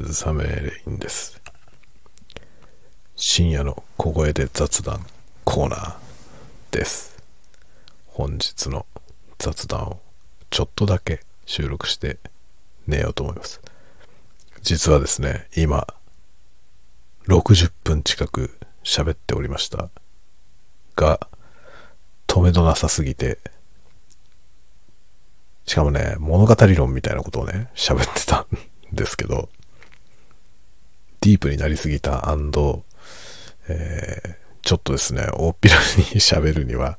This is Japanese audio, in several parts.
です。サメレインです。深夜の小声で雑談コーナーです。本日の雑談をちょっとだけ収録して寝ようと思います。実はですね、今60分近く喋っておりましたが、止めどなさすぎて、しかもね、物語論みたいなことをね、喋ってたんですけど、ディープになりすぎた&、ちょっとですね、大っぴらに喋るには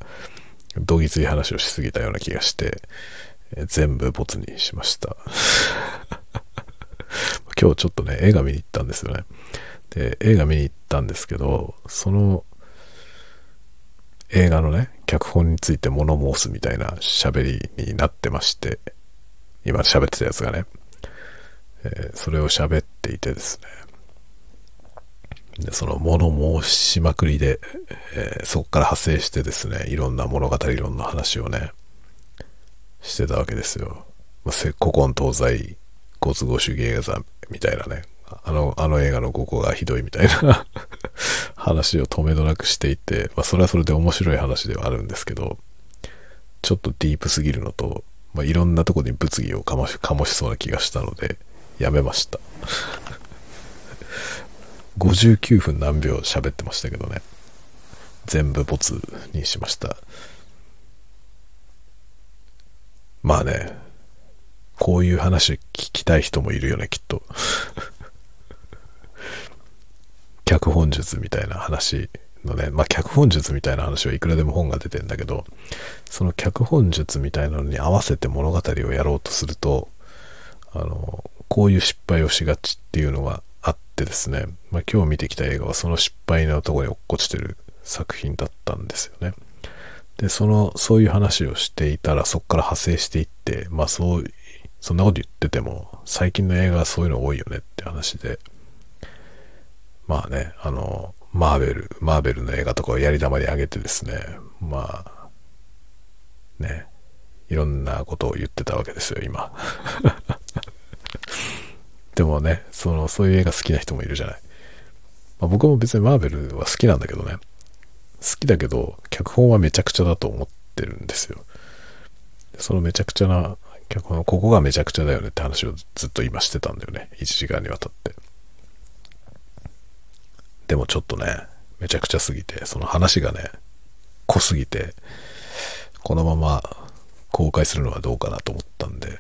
どぎつい話をしすぎたような気がして、全部ボツにしました。今日ちょっとね、映画見に行ったんですよね。で、映画見に行ったんですけど、その映画のね、脚本について物申すみたいな喋りになってまして、今喋ってたやつがね、それを喋っていてですね、でその物申しまくりで、そこから派生してですね、いろんな物語論の話をね、してたわけですよ。古今東西ご都合主義映画座みたいなね、あの映画のここがひどいみたいな話を止めどなくしていて、それはそれで面白い話ではあるんですけど、ちょっとディープすぎるのと、いろんなとこに物議を醸しそうな気がしたのでやめました59分何秒喋ってましたけどね、全部ボツにしました。まあね、こういう話聞きたい人もいるよね、きっと脚本術みたいな話のね、脚本術みたいな話はいくらでも本が出てんだけど、その脚本術みたいなのに合わせて物語をやろうとすると、こういう失敗をしがちっていうのがあってですね、今日見てきた映画はその失敗のところに落っこちてる作品だったんですよね。で、そういう話をしていたら、そこから派生していって、そんなこと言ってても、最近の映画はそういうの多いよねって話で、ね、マーベルの映画とかをやり玉に上げてですね、ね、いろんなことを言ってたわけですよ、今でもね、そういう映画好きな人もいるじゃない。僕も別にマーベルは好きなんだけどね、好きだけど、脚本はめちゃくちゃだと思ってるんですよ。そのめちゃくちゃな脚本、ここがめちゃくちゃだよねって話をずっと今してたんだよね、1時間にわたって。でもちょっとね、めちゃくちゃすぎて、その話がね、濃すぎて、このまま公開するのはどうかなと思ったんで、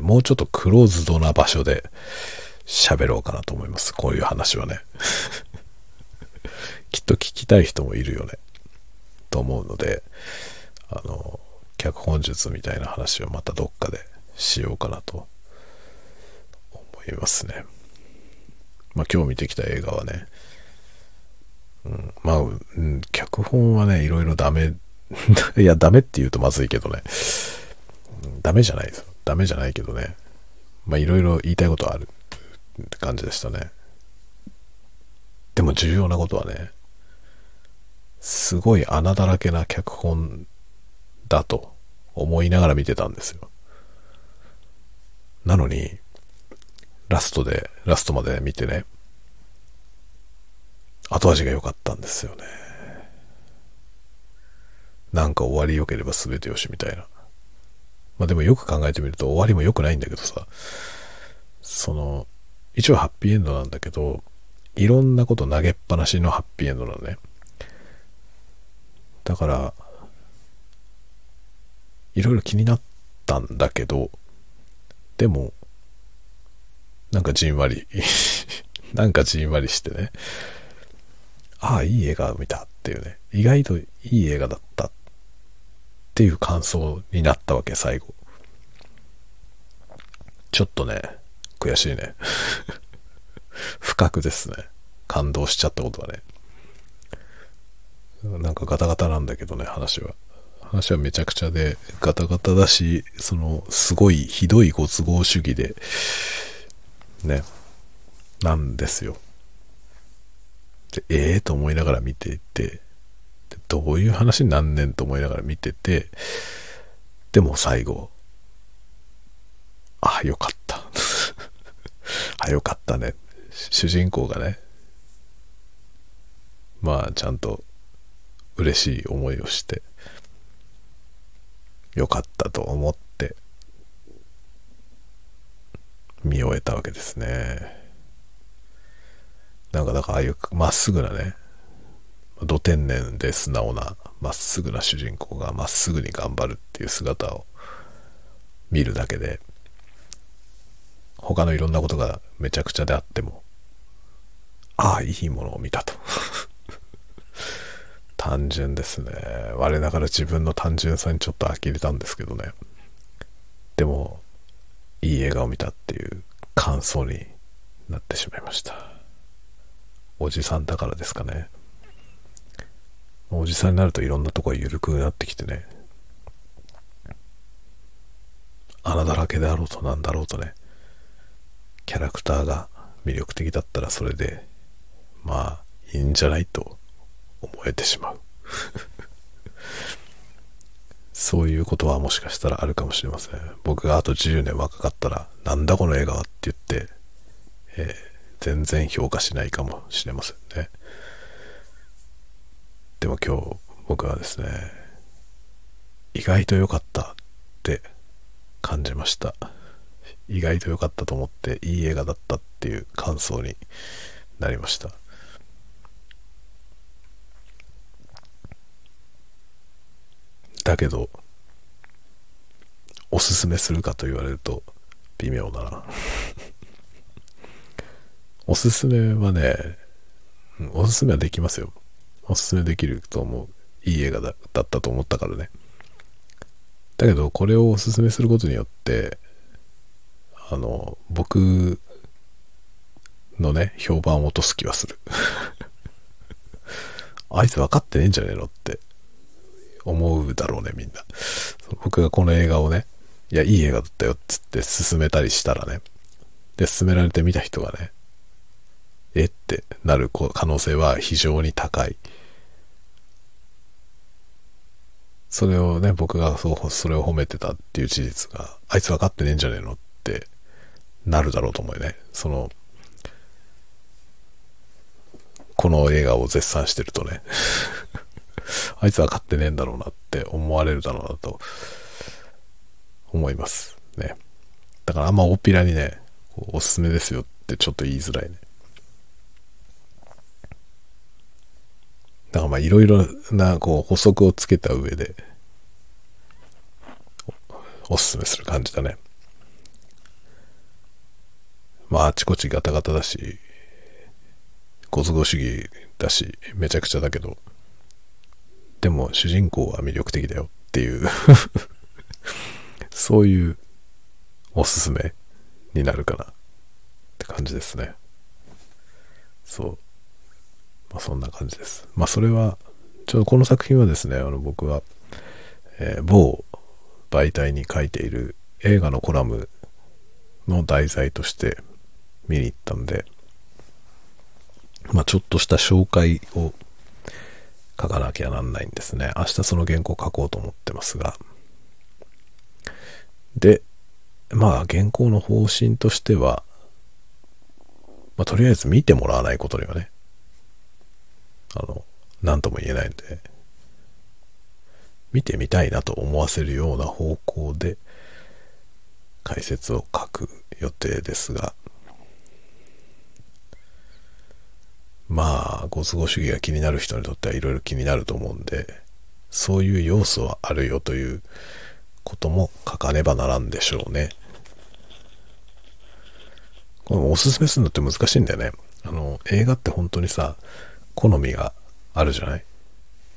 もうちょっとクローズドな場所で喋ろうかなと思います。こういう話はね。きっと聞きたい人もいるよね、と思うので、脚本術みたいな話をまたどっかでしようかなと思いますね。今日見てきた映画はね、脚本はね、いろいろダメいや、ダメって言うとまずいけどね、ダメじゃないけどね、いろいろ言いたいことはあるって感じでしたね。でも重要なことはね、すごい穴だらけな脚本だと思いながら見てたんですよ。なのにラストまで見てね、後味が良かったんですよね。なんか終わり良ければ全て良しみたいな。でもよく考えてみると終わりも良くないんだけどさ、一応ハッピーエンドなんだけど、いろんなこと投げっぱなしのハッピーエンドなのね。だから、いろいろ気になったんだけど、でも、じんわりしてね、ああ、いい映画見たっていうね、意外といい映画だったっていう感想になったわけ、最後。ちょっとね、悔しいね不覚ですね、感動しちゃったことはね。ガタガタなんだけどね、話はめちゃくちゃでガタガタだし、すごいひどいご都合主義でね、なんですよ。で、と思いながら見ていて、で、どういう話になんねんと思いながら見てて、でも最後、ああ、よかったあ、よかったね。主人公がね、まあちゃんと嬉しい思いをしてよかったと思って見終えたわけですね。なんかだからああいうまっすぐなね、ど天然で素直なまっすぐな主人公がまっすぐに頑張るっていう姿を見るだけで、他のいろんなことがめちゃくちゃであっても、ああいいものを見たと単純ですね。我ながら自分の単純さにちょっと呆れたんですけどね。でもいい映画を見たっていう感想になってしまいました。おじさんだからですかね。おじさんになるといろんなとこが緩くなってきてね、穴だらけであろうとなんだろうとね、キャラクターが魅力的だったらそれでまあいいんじゃないと思えてしまうそういうことはもしかしたらあるかもしれません。僕があと10年若かったらなんだこの映画はって言って、全然評価しないかもしれませんね。でも今日僕はですね、意外と良かったって感じました。意外と良かったと思っていい映画だったっていう感想になりました。だけどおすすめするかと言われると微妙だなおすすめはね、おすすめはできますよ。おすすめできると思う。いい映画 だったと思ったからね。だけどこれをおすすめすることによって、僕のね評判を落とす気はするあいつ分かってねえんじゃねえのって思うだろうね、みんな。僕がこの映画をね、いやいい映画だったよっつって勧めたりしたらね、で勧められて見た人がね、えってなる可能性は非常に高い。それをね、僕がそれを褒めてたっていう事実が、あいつ分かってねえんじゃねえのってなるだろうと思うよね。この映画を絶賛してるとねあいつ分かってねえんだろうなって思われるだろうなと思いますね。だからあんま大っぴらにね、おすすめですよってちょっと言いづらいね。だからまあいろいろな補足をつけた上で おすすめする感じだね。まああちこちガタガタだし、ご都合主義だし、めちゃくちゃだけど、でも主人公は魅力的だよっていうそういうおすすめになるかなって感じですね。そう、まあ、そんな感じです。まあそれはちょっとこの作品はですね、僕は、某媒体に書いている映画のコラムの題材として見に行ったんで、まあちょっとした紹介を書かなきゃなんないんですね。明日その原稿書こうと思ってますが、でまあ原稿の方針としては、まあ、とりあえず見てもらわないことにはね、何とも言えないんで、見てみたいなと思わせるような方向で解説を書く予定ですが、まあご都合主義が気になる人にとってはいろいろ気になると思うんで、そういう要素はあるよということも書かねばならんでしょうね。これおすすめするのって難しいんだよね。映画って本当にさ、好みがあるじゃない。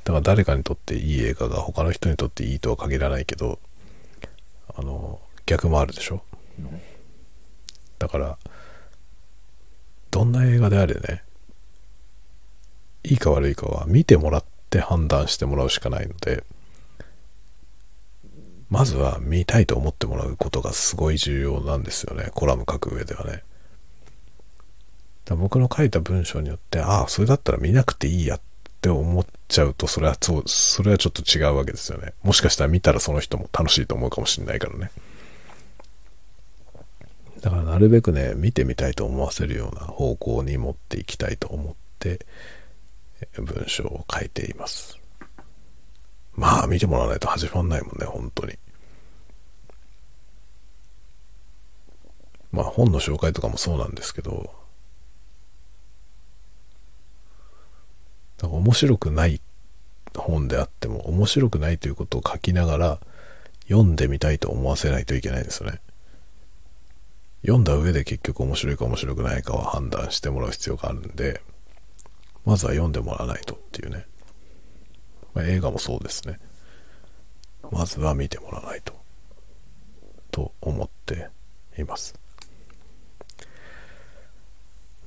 だから誰かにとっていい映画が他の人にとっていいとは限らないけど、逆もあるでしょ。だからどんな映画であれね、いいか悪いかは見てもらって判断してもらうしかないので、まずは見たいと思ってもらうことがすごい重要なんですよね、コラム書く上ではね。僕の書いた文章によって、ああそれだったら見なくていいやって思っちゃうと、それはちょっと違うわけですよね。もしかしたら見たらその人も楽しいと思うかもしれないからね。だからなるべくね見てみたいと思わせるような方向に持っていきたいと思って文章を書いています。まあ見てもらわないと始まんないもんね、本当に。まあ本の紹介とかもそうなんですけど、面白くない本であっても面白くないということを書きながら読んでみたいと思わせないといけないですよね。読んだ上で結局面白いか面白くないかは判断してもらう必要があるんで、まずは読んでもらわないとっていうね。まあ、映画もそうですね。まずは見てもらわないと思っています。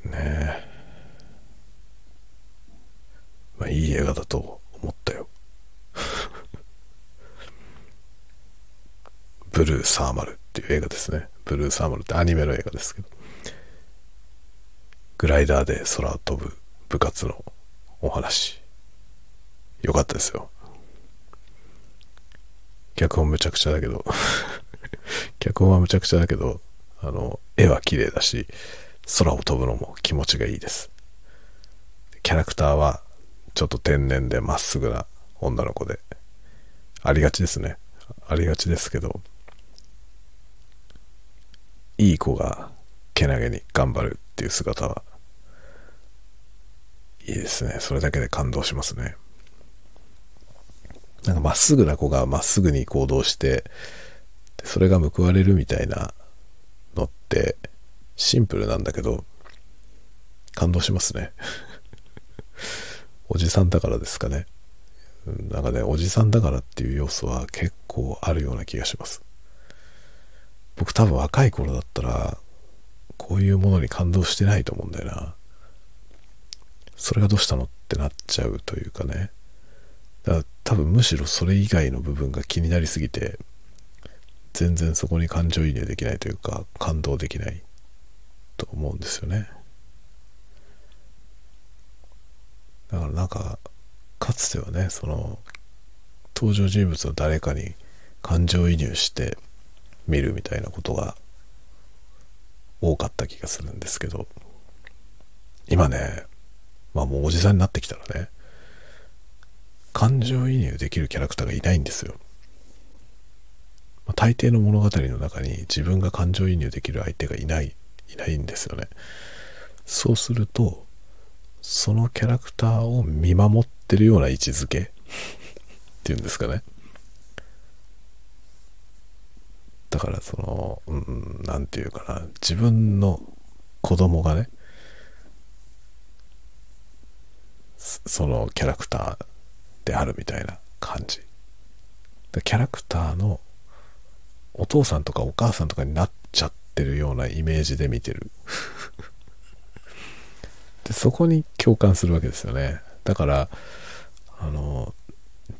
ねえ。まあ、いい映画だと思ったよ。ブルー・サーマルっていう映画ですね。ブルー・サーマルってアニメの映画ですけど、グライダーで空を飛ぶ部活のお話、よかったですよ。脚本むちゃくちゃだけど脚本はむちゃくちゃだけど、絵は綺麗だし、空を飛ぶのも気持ちがいいです。キャラクターはちょっと天然でまっすぐな女の子で、ありがちですね、ありがちですけど、いい子がけなげに頑張るっていう姿はいいですね。それだけで感動しますね。なんかまっすぐな子がまっすぐに行動してそれが報われるみたいなのってシンプルなんだけど感動しますねおじさんだからですかね。なんかね、おじさんだからっていう要素は結構あるような気がします。僕多分若い頃だったらこういうものに感動してないと思うんだよな。それがどうしたのってなっちゃうというかね。だから多分むしろそれ以外の部分が気になりすぎて全然そこに感情移入できないというか感動できないと思うんですよね。だからなんかかつてはね、その登場人物の誰かに感情移入して見るみたいなことが多かった気がするんですけど、今ね、まあもうおじさんになってきたらね、感情移入できるキャラクターがいないんですよ。まあ、大抵の物語の中に自分が感情移入できる相手がいないんですよね。そうするとそのキャラクターを見守ってるような位置づけっていうんですかね。だからその、なんていうかな、自分の子供がね、そのキャラクターであるみたいな感じ。キャラクターのお父さんとかお母さんとかになっちゃってるようなイメージで見てるでそこに共感するわけですよね。だから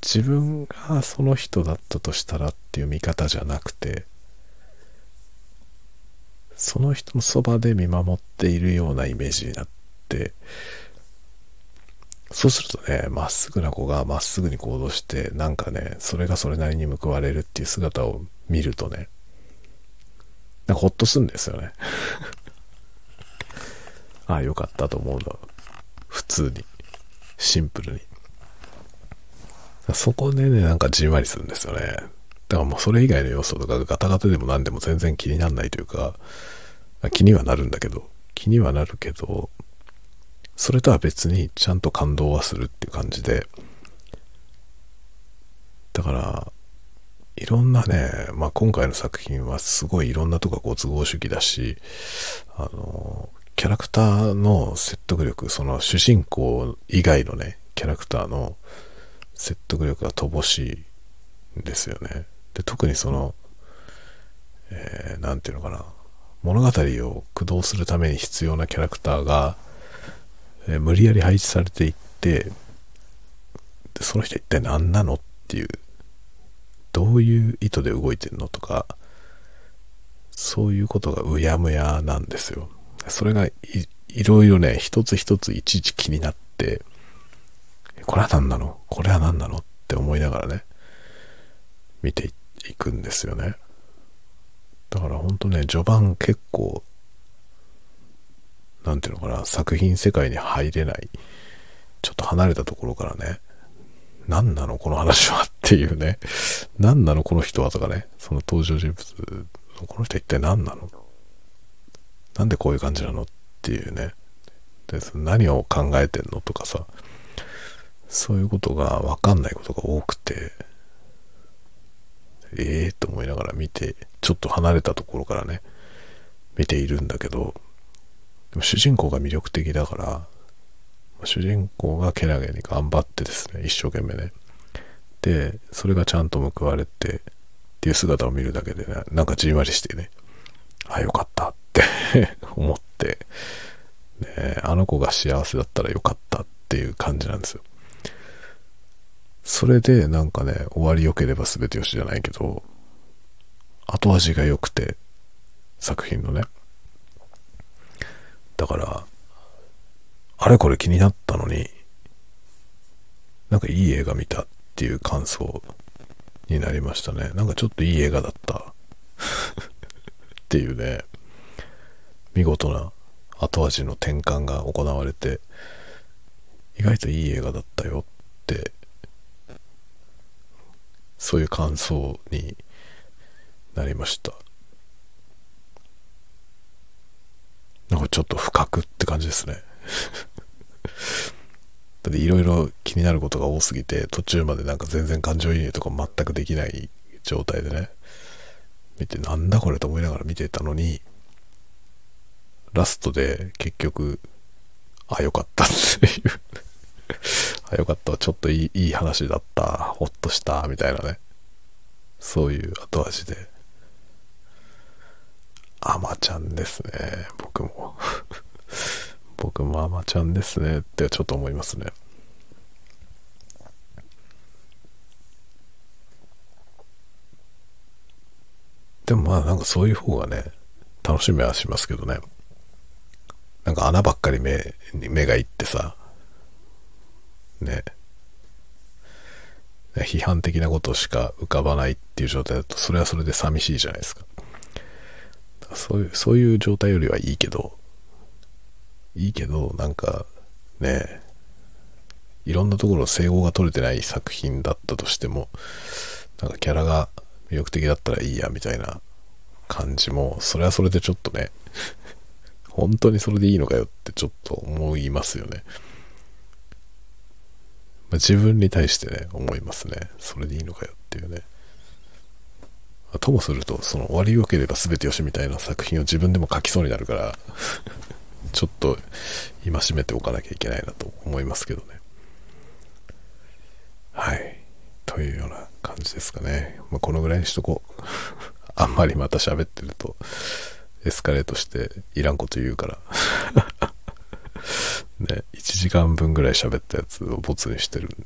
自分がその人だったとしたらっていう見方じゃなくて、その人のそばで見守っているようなイメージになって、そうするとね、まっすぐな子がまっすぐに行動してなんかね、それがそれなりに報われるっていう姿を見るとね、なんかほっとするんですよねああよかったと思うの、普通にシンプルに。そこでね、なんかじんわりするんですよね。だからもうそれ以外の要素とかガタガタでも何でも全然気にならないというか、気にはなるんだけど、気にはなるけど、それとは別にちゃんと感動はするっていう感じで、だからいろんなね、まあ今回の作品はすごいいろんなとこが都合主義だし、キャラクターの説得力、その主人公以外のね、キャラクターの説得力が乏しいんですよね。で、特にその、なんていうのかな、物語を駆動するために必要なキャラクターが、無理やり配置されていって、で、その人一体何なのっていう、どういう意図で動いてるのとか、そういうことがうやむやなんですよ。それが いろいろね、一つ一ついちいち気になって、これは何なの、これは何なのって思いながらね、見ていくんですよね。だからほんとね、序盤結構なんていうのかな、作品世界に入れない、ちょっと離れたところからね、何なのこの話はっていうね、何なのこの人はとかね、その登場人物この人一体何なの、なんでこういう感じなのっていうね、で何を考えてんのとかさ、そういうことが分かんないことが多くて、と思いながら見て、ちょっと離れたところからね見ているんだけど、でも主人公が魅力的だから、主人公がけなげに頑張ってですね、一生懸命ね、でそれがちゃんと報われてっていう姿を見るだけで、ね、なんかじんわりしてね、あ、よかったって思って、ね、あの子が幸せだったらよかったっていう感じなんですよ。それでなんかね、終わり良ければ全てよしじゃないけど、後味が良くて、作品のね、だからあれこれ気になったのに、なんかいい映画見たっていう感想になりましたね。なんかちょっといい映画だったっていうね、見事な後味の転換が行われて、意外といい映画だったよって、そういう感想になりました。なんかちょっと深くって感じですねだっていろいろ気になることが多すぎて、途中までなんか全然感情移入とか全くできない状態でね、見てなんだこれと思いながら見てたのに、ラストで結局あ、よかったっていうあ、よかった、ちょっといい話だった、ほっとしたみたいなね、そういう後味で、アマちゃんですね、僕もアマちゃんですねってちょっと思いますね。でもまあなんかそういう方がね、楽しみはしますけどね。なんか穴ばっかり目がいってさ、ね、批判的なことしか浮かばないっていう状態だと、それはそれで寂しいじゃないですか。そういう状態よりはいいけど、なんかね、いろんなところ整合が取れてない作品だったとしても、なんかキャラが魅力的だったらいいやみたいな感じも、それはそれでちょっとね本当にそれでいいのかよってちょっと思いますよね。まあ、自分に対してね思いますね、それでいいのかよっていうね。ともすると、その終わりよければ全てよしみたいな作品を自分でも書きそうになるからちょっと戒めておかなきゃいけないなと思いますけどね。はい、というような感じですかね。まあ、このぐらいにしとこうあんまりまた喋ってるとエスカレートしていらんこと言うからね、1時間分ぐらい喋ったやつをボツにしてるんで、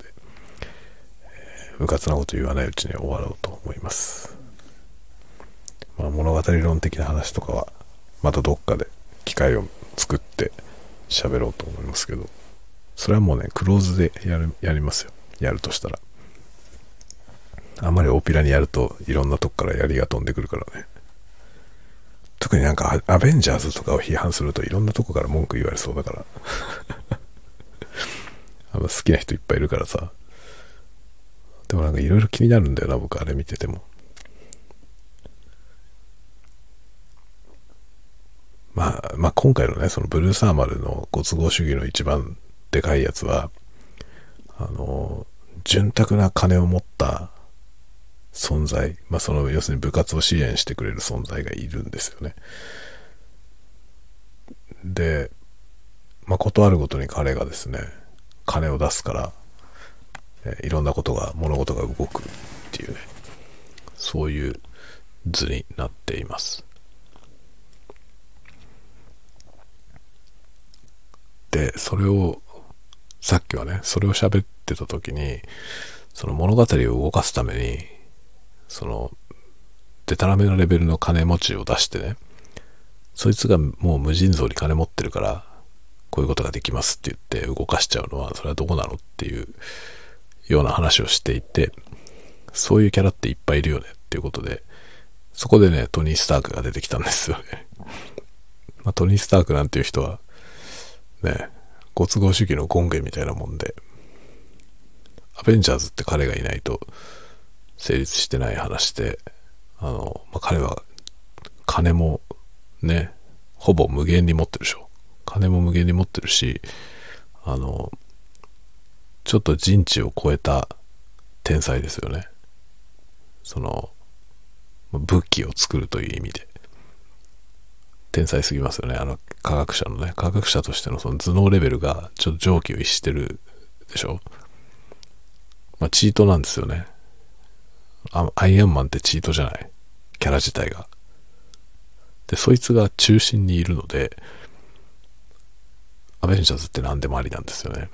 うかつなこと言わないうちに終わろうと思います。まあ、物語論的な話とかはまたどっかで機会を作って喋ろうと思いますけど、それはもうね、クローズでやりますよ。やるとしたらあんまり大っぴらにやると、いろんなとこから槍が飛んでくるからね。特になんかアベンジャーズとかを批判すると、いろんなとこから文句言われそうだから好きな人いっぱいいるからさ。でもなんかいろいろ気になるんだよな、僕あれ見てても。まあ今回のね、そのブルース・アーマルのご都合主義の一番でかいやつは、潤沢な金を持った存在、まあその要するに部活を支援してくれる存在がいるんですよね。で、まあことあるごとに彼がですね、金を出すから、いろんなことが、物事が動くっていうね、そういう図になっています。で、それをさっきはね、それを喋ってた時に、その物語を動かすために、そのデタラメなレベルの金持ちを出してね、そいつがもう無尽蔵に金持ってるからこういうことができますって言って動かしちゃうのは、それはどこなのっていうような話をしていて、そういうキャラっていっぱいいるよねっていうことで、そこでね、トニー・スタークが出てきたんですよね。まあ、トニー・スタークなんていう人はね、ご都合主義の権限みたいなもんで、アベンジャーズって彼がいないと成立してない話で、彼は金もね、ほぼ無限に持ってるでしょ。金も無限に持ってるし、ちょっと人知を超えた天才ですよね。武器を作るという意味で天才すぎますよね。科学者のね、科学者としてのその頭脳レベルがちょっと常軌を逸してるでしょ。チートなんですよね。アイアンマンってチートじゃない、キャラ自体が。で、そいつが中心にいるので、アベンジャーズって何でもありなんですよね。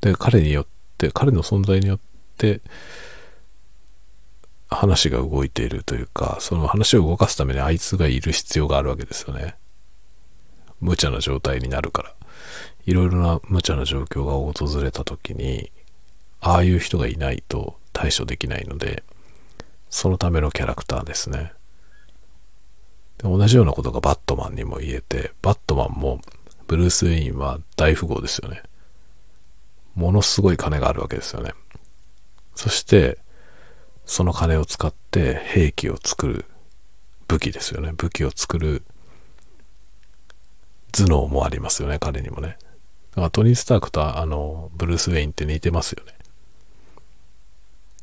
で、彼の存在によって話が動いているというか、その話を動かすためにあいつがいる必要があるわけですよね。無茶な状態になるから、いろいろな無茶な状況が訪れた時に、ああいう人がいないと対処できないので、そのためのキャラクターですね。で、同じようなことがバットマンにも言えて、バットマンもブルース・ウェインは大富豪ですよね。ものすごい金があるわけですよね。そしてその金を使って兵器を作る、武器ですよね。武器を作る頭脳もありますよね、彼にもね。だからトニー・スタークとブルース・ウェインって似てますよね。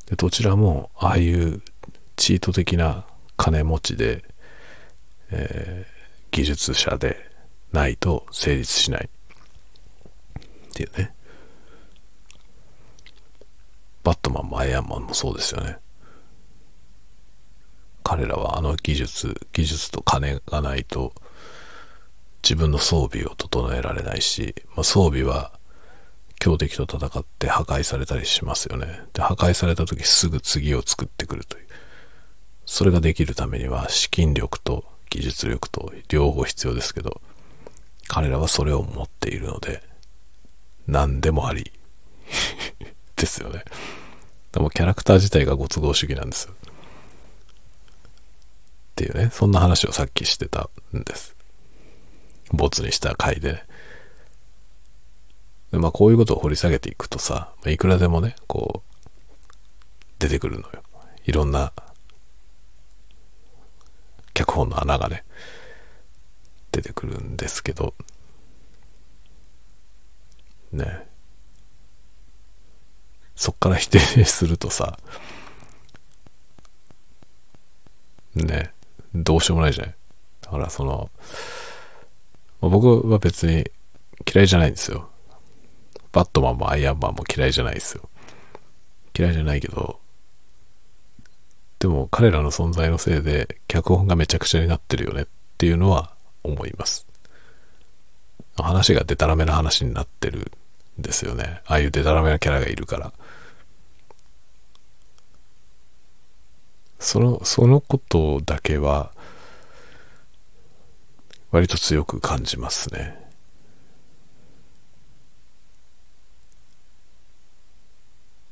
で、どちらもああいうチート的な金持ちで、技術者でないと成立しないっていうね。バットマンもアイアンマンもそうですよね。彼らは技術と金がないと自分の装備を整えられないし、装備は強敵と戦って破壊されたりしますよね。で、破壊された時すぐ次を作ってくるという。それができるためには資金力と技術力と両方必要ですけど、彼らはそれを持っているので何でもありですよね。でもキャラクター自体がご都合主義なんですよっていうね、そんな話をさっきしてたんです、ボツにした回でね。で、こういうことを掘り下げていくとさ、いくらでもね、こう出てくるのよ、いろんな脚本の穴がね出てくるんですけどね。そっから否定するとさ、ね、どうしようもないじゃない。だから僕は別に嫌いじゃないんですよ。バットマンもアイアンマンも嫌いじゃないですよ。嫌いじゃないけど、でも彼らの存在のせいで脚本がめちゃくちゃになってるよねっていうのは思います。話がデタラメな話になってるんですよね。ああいうデタラメなキャラがいるから。そのことだけは割と強く感じますね。っ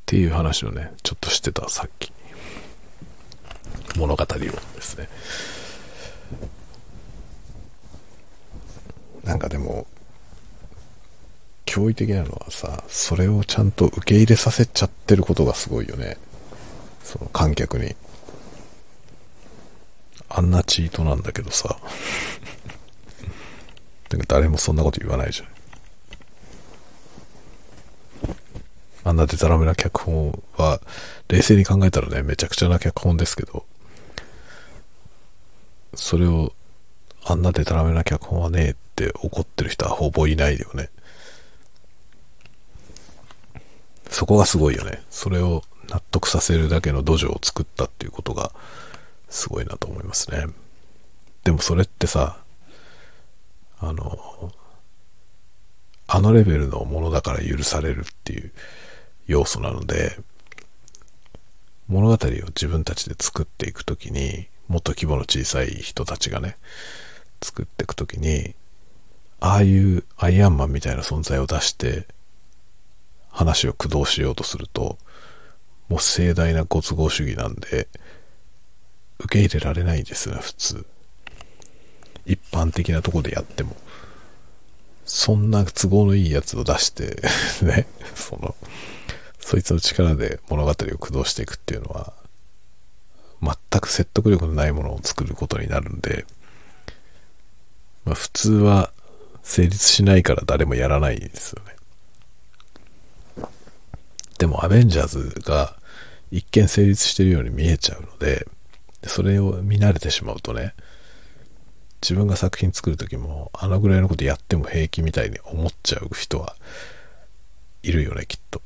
ていう話をね、ちょっとしてた、さっき。物語をですね。でも驚異的なのはさ、それをちゃんと受け入れさせちゃってることがすごいよね。その観客に。あんなチートなんだけどさ。誰もそんなこと言わないじゃん。あんなデタラメな脚本は、冷静に考えたらね、めちゃくちゃな脚本ですけど、それを、あんなデタラメな脚本はねえって怒ってる人はほぼいないよね。そこがすごいよね。それを納得させるだけの土壌を作ったっていうことがすごいなと思いますね。でもそれってさ、あのレベルのものだから許されるっていう要素なので、物語を自分たちで作っていくときに、もっと規模の小さい人たちがね作っていくときに、ああいうアイアンマンみたいな存在を出して話を駆動しようとすると、もう盛大なご都合主義なんで受け入れられないですね、普通。一般的なとこでやってもそんな都合のいいやつを出してね、そいつの力で物語を駆動していくっていうのは全く説得力のないものを作ることになるんで、まあ、普通は成立しないから誰もやらないですよね。でもアベンジャーズが一見成立してるように見えちゃうので、それを見慣れてしまうとね、自分が作品作る時もあのぐらいのことやっても平気みたいに思っちゃう人はいるよね、きっと。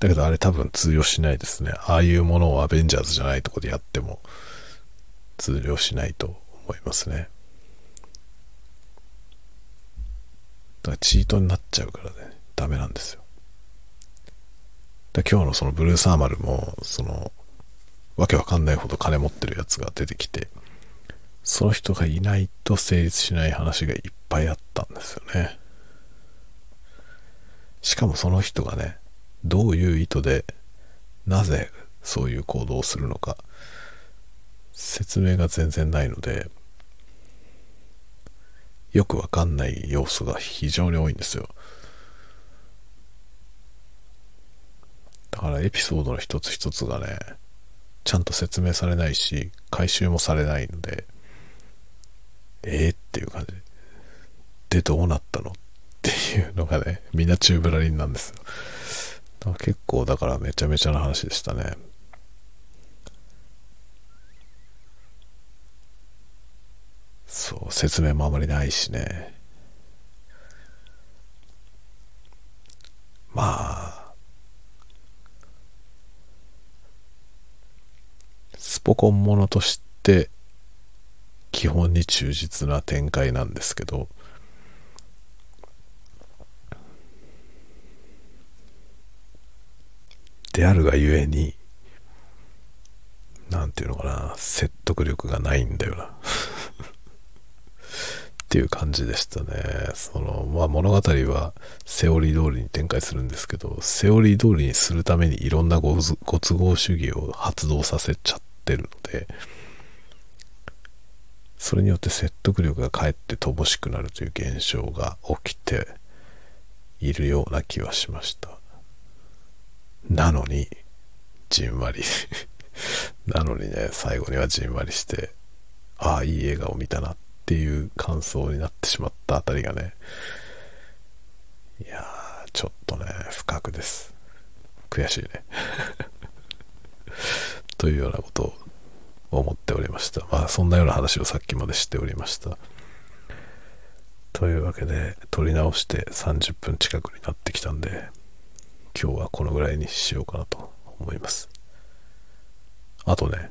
だけどあれ多分通用しないですね。ああいうものをアベンジャーズじゃないとこでやっても通用しないと思いますね。だからチートになっちゃうからね、ダメなんですよ。だ今日のそのブルース・アーマルもそのわけわかんないほど金持ってるやつが出てきて、その人がいないと成立しない話がいっぱいあったんですよね。しかもその人がね、どういう意図でなぜそういう行動をするのか説明が全然ないので、よくわかんない要素が非常に多いんですよ。だからエピソードの一つ一つがね、ちゃんと説明されないし回収もされないので、っていう感じでどうなったのっていうのがね、みんな宙ぶらりんなんですよ。結構だからめちゃめちゃな話でしたね。そう、説明もあまりないしね。まあスポコンものとして基本に忠実な展開なんですけど、であるがゆえになんていうのかな、説得力がないんだよなっていう感じでしたね。その、まあ、物語はセオリー通りに展開するんですけど、セオリー通りにするためにいろんなご都合主義を発動させちゃってるので、それによって説得力がかえって乏しくなるという現象が起きているような気はしました。なのにじんわりなのにね、最後にはじんわりして、ああいい映画を見たなっていう感想になってしまったあたりがね、いやーちょっとね不覚です。悔しいねというようなことを思っておりました。まあそんなような話をさっきまでしておりました。というわけで撮り直して30分近くになってきたんで、今日はこのぐらいにしようかなと思います。あとね、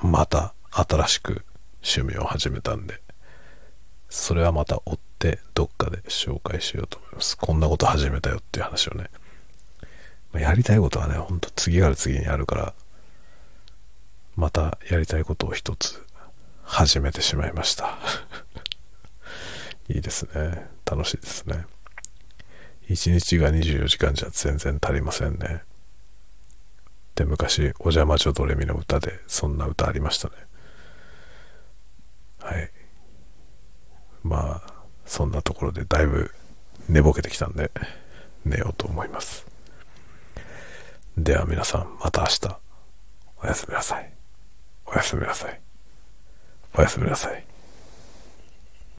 また新しく趣味を始めたんで、それはまた追ってどっかで紹介しようと思います。こんなこと始めたよっていう話をね。やりたいことはね、ほんと次から次にあるから、またやりたいことを一つ始めてしまいましたいいですね、楽しいですね。1日が24時間じゃ全然足りませんね。で、昔おじゃまちょどれみの歌でそんな歌ありましたね。はい。まあそんなところでだいぶ寝ぼけてきたんで寝ようと思います。では皆さん、また明日。おやすみなさい。おやすみなさい。おやすみなさい。